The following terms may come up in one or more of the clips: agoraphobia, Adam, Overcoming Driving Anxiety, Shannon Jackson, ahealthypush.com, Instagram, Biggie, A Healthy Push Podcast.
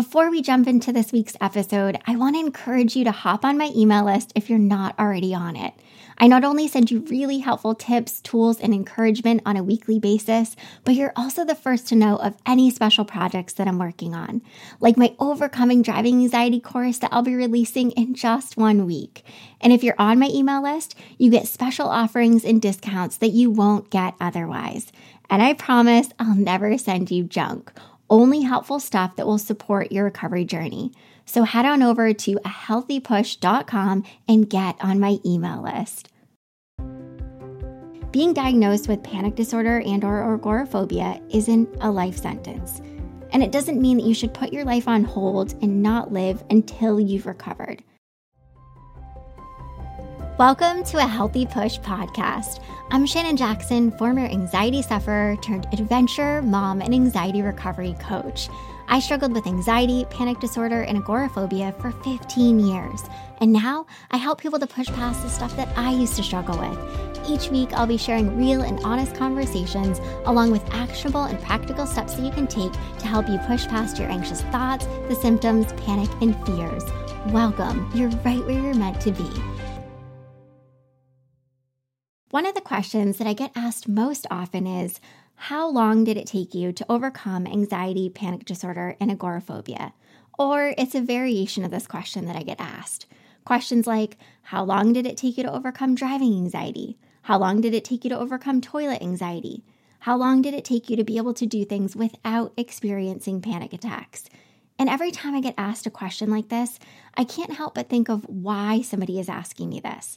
Before we jump into this week's episode, I want to encourage you to hop on my email list if you're not already on it. I not only send you really helpful tips, tools, and encouragement on a weekly basis, but you're also the first to know of any special projects that I'm working on, like my Overcoming Driving Anxiety course that I'll be releasing in just 1 week. And if you're on my email list, you get special offerings and discounts that you won't get otherwise. And I promise I'll never send you junk, only helpful stuff that will support your recovery journey. So head on over to ahealthypush.com and get on my email list. Being diagnosed with panic disorder and/or agoraphobia isn't a life sentence. And it doesn't mean that you should put your life on hold and not live until you've recovered. Welcome to A Healthy Push Podcast. I'm Shannon Jackson, former anxiety sufferer turned adventurer, mom, and anxiety recovery coach. I struggled with anxiety, panic disorder, and agoraphobia for 15 years. And now I help people to push past the stuff that I used to struggle with. Each week, I'll be sharing real and honest conversations along with actionable and practical steps that you can take to help you push past your anxious thoughts, the symptoms, panic, and fears. Welcome. You're right where you're meant to be. One of the questions that I get asked most often is, how long did it take you to overcome anxiety, panic disorder, and agoraphobia? Or it's a variation of this question that I get asked. Questions like, how long did it take you to overcome driving anxiety? How long did it take you to overcome toilet anxiety? How long did it take you to be able to do things without experiencing panic attacks? And every time I get asked a question like this, I can't help but think of why somebody is asking me this.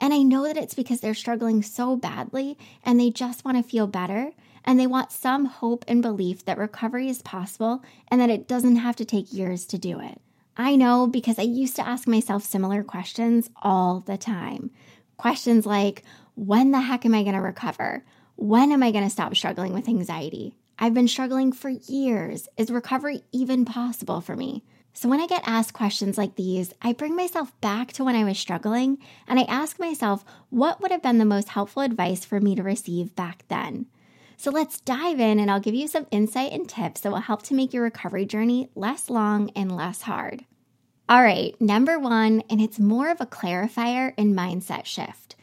And I know that it's because they're struggling so badly and they just want to feel better and they want some hope and belief that recovery is possible and that it doesn't have to take years to do it. I know because I used to ask myself similar questions all the time. Questions like, when the heck am I going to recover? When am I going to stop struggling with anxiety? I've been struggling for years. Is recovery even possible for me? So when I get asked questions like these, I bring myself back to when I was struggling and I ask myself, what would have been the most helpful advice for me to receive back then? So let's dive in and I'll give you some insight and tips that will help to make your recovery journey less long and less hard. All right, number one, and it's more of a clarifier and mindset shift.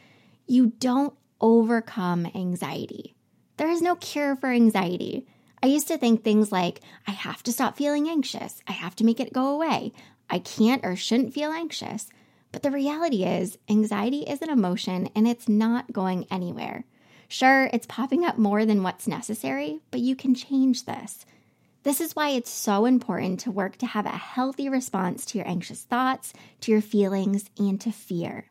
You don't overcome anxiety. There is no cure for anxiety. I used to think things like, I have to stop feeling anxious. I have to make it go away. I can't or shouldn't feel anxious. But the reality is, anxiety is an emotion and it's not going anywhere. Sure, it's popping up more than what's necessary, but you can change this. This is why it's so important to work to have a healthy response to your anxious thoughts, to your feelings, and to fear.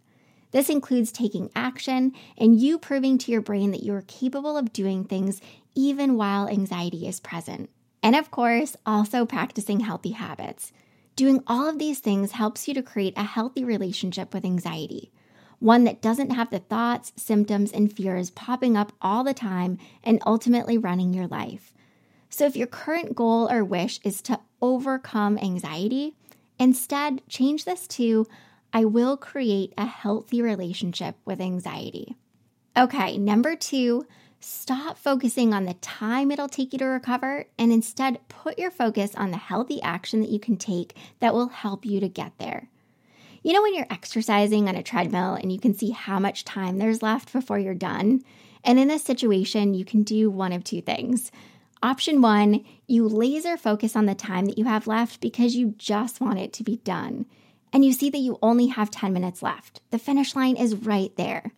This includes taking action and you proving to your brain that you are capable of doing things even while anxiety is present. And of course, also practicing healthy habits. Doing all of these things helps you to create a healthy relationship with anxiety, one that doesn't have the thoughts, symptoms, and fears popping up all the time and ultimately running your life. So if your current goal or wish is to overcome anxiety, instead change this to, I will create a healthy relationship with anxiety. Okay, number two, stop focusing on the time it'll take you to recover and instead put your focus on the healthy action that you can take that will help you to get there. You know when you're exercising on a treadmill and you can see how much time there's left before you're done? And in this situation, you can do one of two things. Option one, you laser focus on the time that you have left because you just want it to be done. And you see that you only have 10 minutes left. The finish line is right there.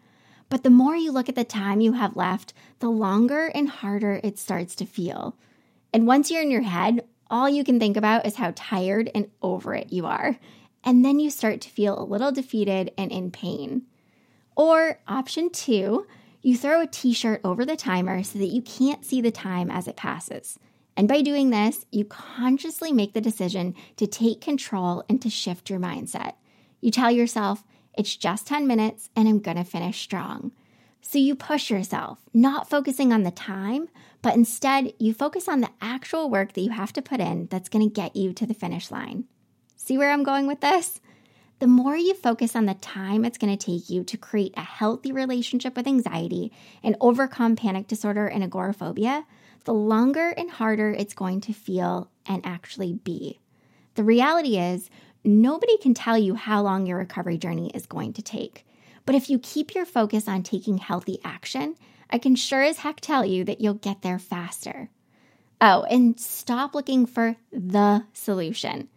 But the more you look at the time you have left, the longer and harder it starts to feel. And once you're in your head, all you can think about is how tired and over it you are. And then you start to feel a little defeated and in pain. Or option two, you throw a t-shirt over the timer so that you can't see the time as it passes. And by doing this, you consciously make the decision to take control and to shift your mindset. You tell yourself, it's just 10 minutes and I'm going to finish strong. So you push yourself, not focusing on the time, but instead you focus on the actual work that you have to put in that's going to get you to the finish line. See where I'm going with this? The more you focus on the time it's going to take you to create a healthy relationship with anxiety and overcome panic disorder and agoraphobia, the longer and harder it's going to feel and actually be. The reality is, nobody can tell you how long your recovery journey is going to take. But if you keep your focus on taking healthy action, I can sure as heck tell you that you'll get there faster. Oh, and stop looking for the solution.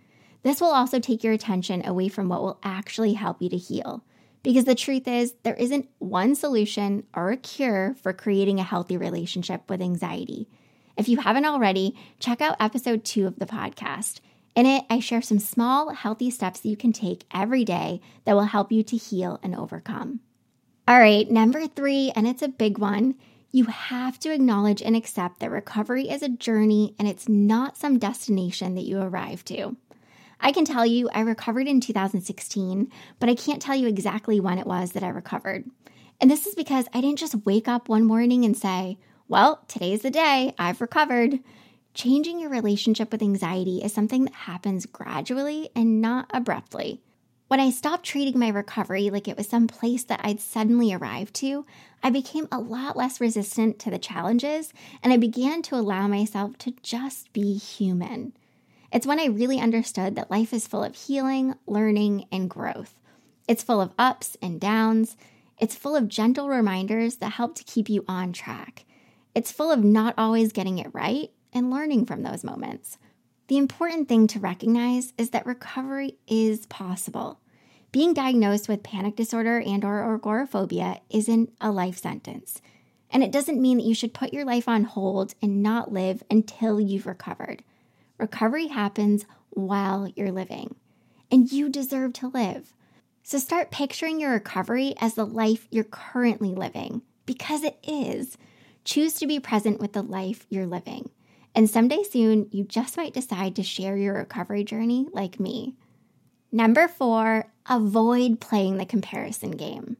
This will also take your attention away from what will actually help you to heal. Because the truth is, there isn't one solution or a cure for creating a healthy relationship with anxiety. If you haven't already, check out episode 2 of the podcast. In it, I share some small, healthy steps that you can take every day that will help you to heal and overcome. All right, number 3, and it's a big one. You have to acknowledge and accept that recovery is a journey and it's not some destination that you arrive to. I can tell you I recovered in 2016, but I can't tell you exactly when it was that I recovered. And this is because I didn't just wake up one morning and say, well, today's the day, I've recovered. Changing your relationship with anxiety is something that happens gradually and not abruptly. When I stopped treating my recovery like it was some place that I'd suddenly arrived to, I became a lot less resistant to the challenges, and I began to allow myself to just be human. It's when I really understood that life is full of healing, learning, and growth. It's full of ups and downs. It's full of gentle reminders that help to keep you on track. It's full of not always getting it right and learning from those moments. The important thing to recognize is that recovery is possible. Being diagnosed with panic disorder and/or agoraphobia isn't a life sentence. And it doesn't mean that you should put your life on hold and not live until you've recovered. Recovery happens while you're living, and you deserve to live. So start picturing your recovery as the life you're currently living, because it is. Choose to be present with the life you're living. And someday soon, you just might decide to share your recovery journey like me. Number 4, avoid playing the comparison game.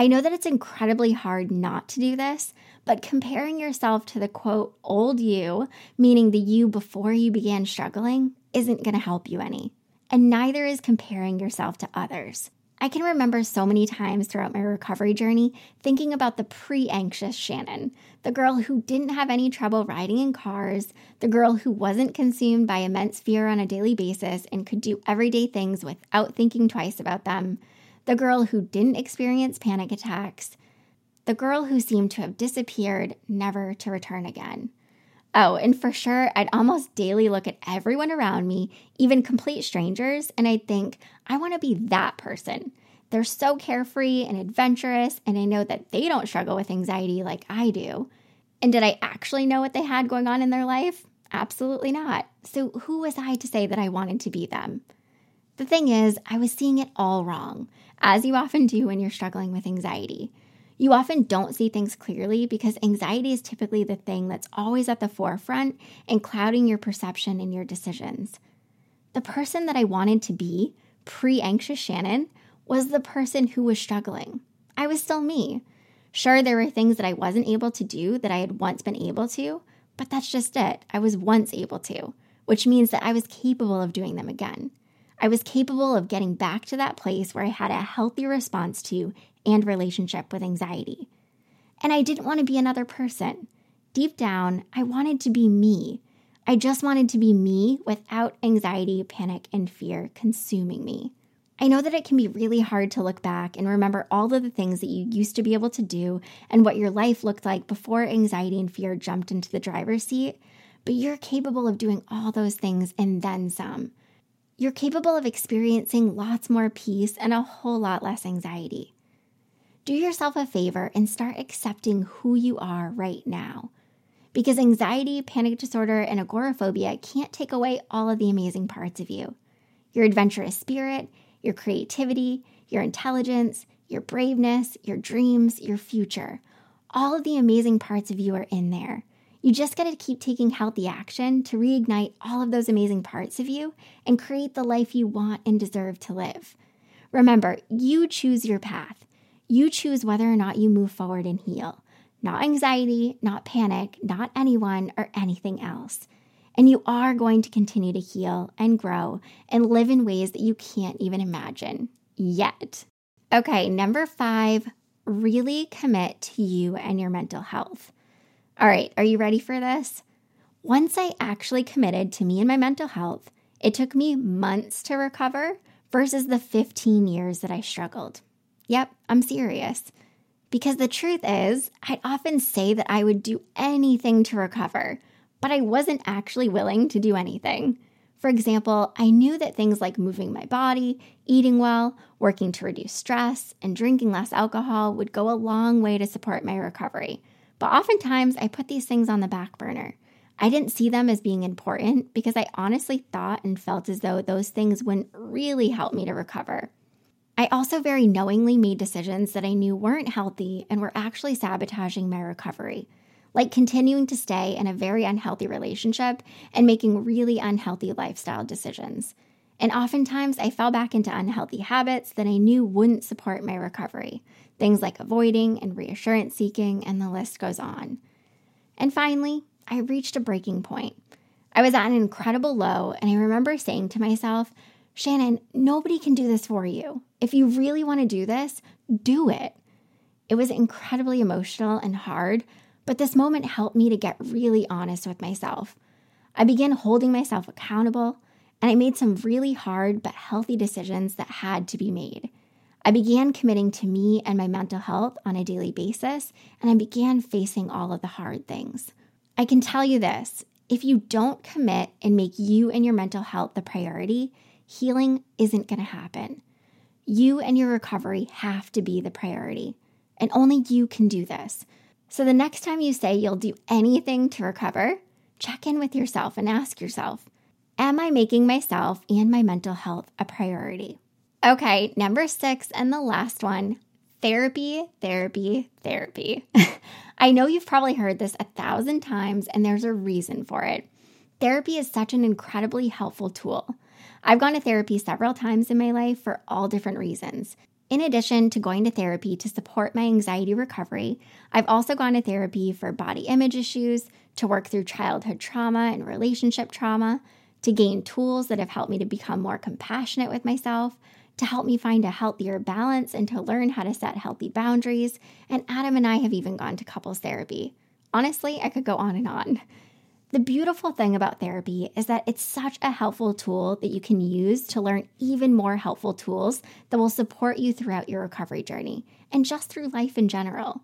I know that it's incredibly hard not to do this, but comparing yourself to the quote, old you, meaning the you before you began struggling, isn't going to help you any. And neither is comparing yourself to others. I can remember so many times throughout my recovery journey thinking about the pre-anxious Shannon, the girl who didn't have any trouble riding in cars, the girl who wasn't consumed by immense fear on a daily basis and could do everyday things without thinking twice about them, the girl who didn't experience panic attacks, the girl who seemed to have disappeared, never to return again. Oh, and for sure, I'd almost daily look at everyone around me, even complete strangers, and I'd think, I want to be that person. They're so carefree and adventurous, and I know that they don't struggle with anxiety like I do. And did I actually know what they had going on in their life? Absolutely not. So who was I to say that I wanted to be them? The thing is, I was seeing it all wrong, as you often do when you're struggling with anxiety. You often don't see things clearly because anxiety is typically the thing that's always at the forefront and clouding your perception and your decisions. The person that I wanted to be, pre-anxious Shannon, was the person who was struggling. I was still me. Sure, there were things that I wasn't able to do that I had once been able to, but that's just it. I was once able to, which means that I was capable of doing them again. I was capable of getting back to that place where I had a healthy response to and relationship with anxiety. And I didn't want to be another person. Deep down, I wanted to be me. I just wanted to be me without anxiety, panic, and fear consuming me. I know that it can be really hard to look back and remember all of the things that you used to be able to do and what your life looked like before anxiety and fear jumped into the driver's seat, but you're capable of doing all those things and then some. You're capable of experiencing lots more peace and a whole lot less anxiety. Do yourself a favor and start accepting who you are right now. Because anxiety, panic disorder, and agoraphobia can't take away all of the amazing parts of you. Your adventurous spirit, your creativity, your intelligence, your braveness, your dreams, your future. All of the amazing parts of you are in there. You just got to keep taking healthy action to reignite all of those amazing parts of you and create the life you want and deserve to live. Remember, you choose your path. You choose whether or not you move forward and heal. Not anxiety, not panic, not anyone or anything else. And you are going to continue to heal and grow and live in ways that you can't even imagine yet. Okay, number 5, really commit to you and your mental health. All right, are you ready for this? Once I actually committed to me and my mental health, It took me months to recover versus the 15 years that I struggled. Yep, I'm serious. Because the truth is, I'd often say that I would do anything to recover, but I wasn't actually willing to do anything. For example, I knew that things like moving my body, eating well, working to reduce stress, and drinking less alcohol would go a long way to support my recovery. But oftentimes, I put these things on the back burner. I didn't see them as being important because I honestly thought and felt as though those things wouldn't really help me to recover. I also very knowingly made decisions that I knew weren't healthy and were actually sabotaging my recovery, like continuing to stay in a very unhealthy relationship and making really unhealthy lifestyle decisions. And oftentimes I fell back into unhealthy habits that I knew wouldn't support my recovery, things like avoiding and reassurance seeking, and the list goes on. And finally, I reached a breaking point. I was at an incredible low, and I remember saying to myself, Shannon, nobody can do this for you. If you really want to do this, do it. It was incredibly emotional and hard, but this moment helped me to get really honest with myself. I began holding myself accountable, and I made some really hard but healthy decisions that had to be made. I began committing to me and my mental health on a daily basis, and I began facing all of the hard things. I can tell you this, if you don't commit and make you and your mental health the priority, healing isn't going to happen. You and your recovery have to be the priority, and only you can do this. So the next time you say you'll do anything to recover, check in with yourself and ask yourself, am I making myself and my mental health a priority? Okay, number 6 and the last one. Therapy. I know you've probably heard this 1,000 times, and there's a reason for it. Therapy is such an incredibly helpful tool. I've gone to therapy several times in my life for all different reasons. In addition to going to therapy to support my anxiety recovery, I've also gone to therapy for body image issues, to work through childhood trauma and relationship trauma, to gain tools that have helped me to become more compassionate with myself, to help me find a healthier balance and to learn how to set healthy boundaries. And Adam and I have even gone to couples therapy. Honestly, I could go on and on. The beautiful thing about therapy is that it's such a helpful tool that you can use to learn even more helpful tools that will support you throughout your recovery journey and just through life in general.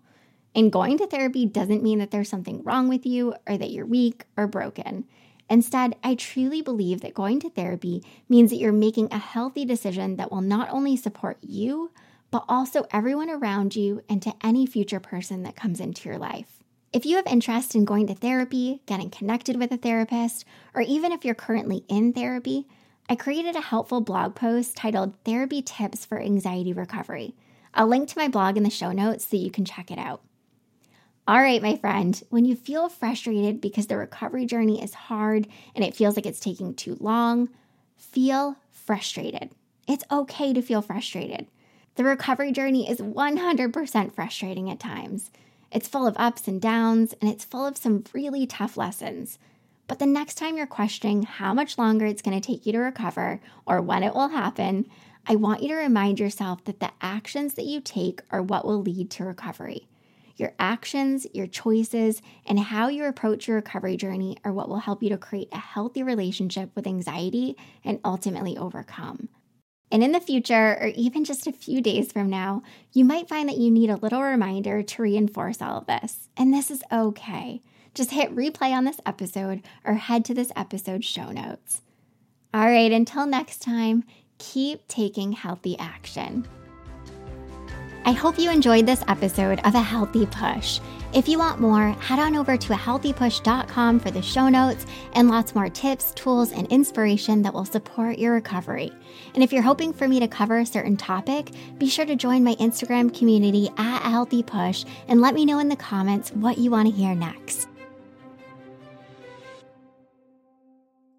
And going to therapy doesn't mean that there's something wrong with you or that you're weak or broken. Instead, I truly believe that going to therapy means that you're making a healthy decision that will not only support you, but also everyone around you and to any future person that comes into your life. If you have interest in going to therapy, getting connected with a therapist, or even if you're currently in therapy, I created a helpful blog post titled Therapy Tips for Anxiety Recovery. I'll link to my blog in the show notes so you can check it out. All right, my friend, when you feel frustrated because the recovery journey is hard and it feels like it's taking too long, feel frustrated. It's okay to feel frustrated. The recovery journey is 100% frustrating at times. It's full of ups and downs, and it's full of some really tough lessons. But the next time you're questioning how much longer it's going to take you to recover or when it will happen, I want you to remind yourself that the actions that you take are what will lead to recovery. Your actions, your choices, and how you approach your recovery journey are what will help you to create a healthy relationship with anxiety and ultimately overcome. And in the future, or even just a few days from now, you might find that you need a little reminder to reinforce all of this. And this is okay. Just hit replay on this episode or head to this episode's show notes. All right, until next time, keep taking healthy action. I hope you enjoyed this episode of A Healthy Push. If you want more, head on over to ahealthypush.com for the show notes and lots more tips, tools, and inspiration that will support your recovery. And if you're hoping for me to cover a certain topic, be sure to join my Instagram community at A Healthy Push and let me know in the comments what you want to hear next.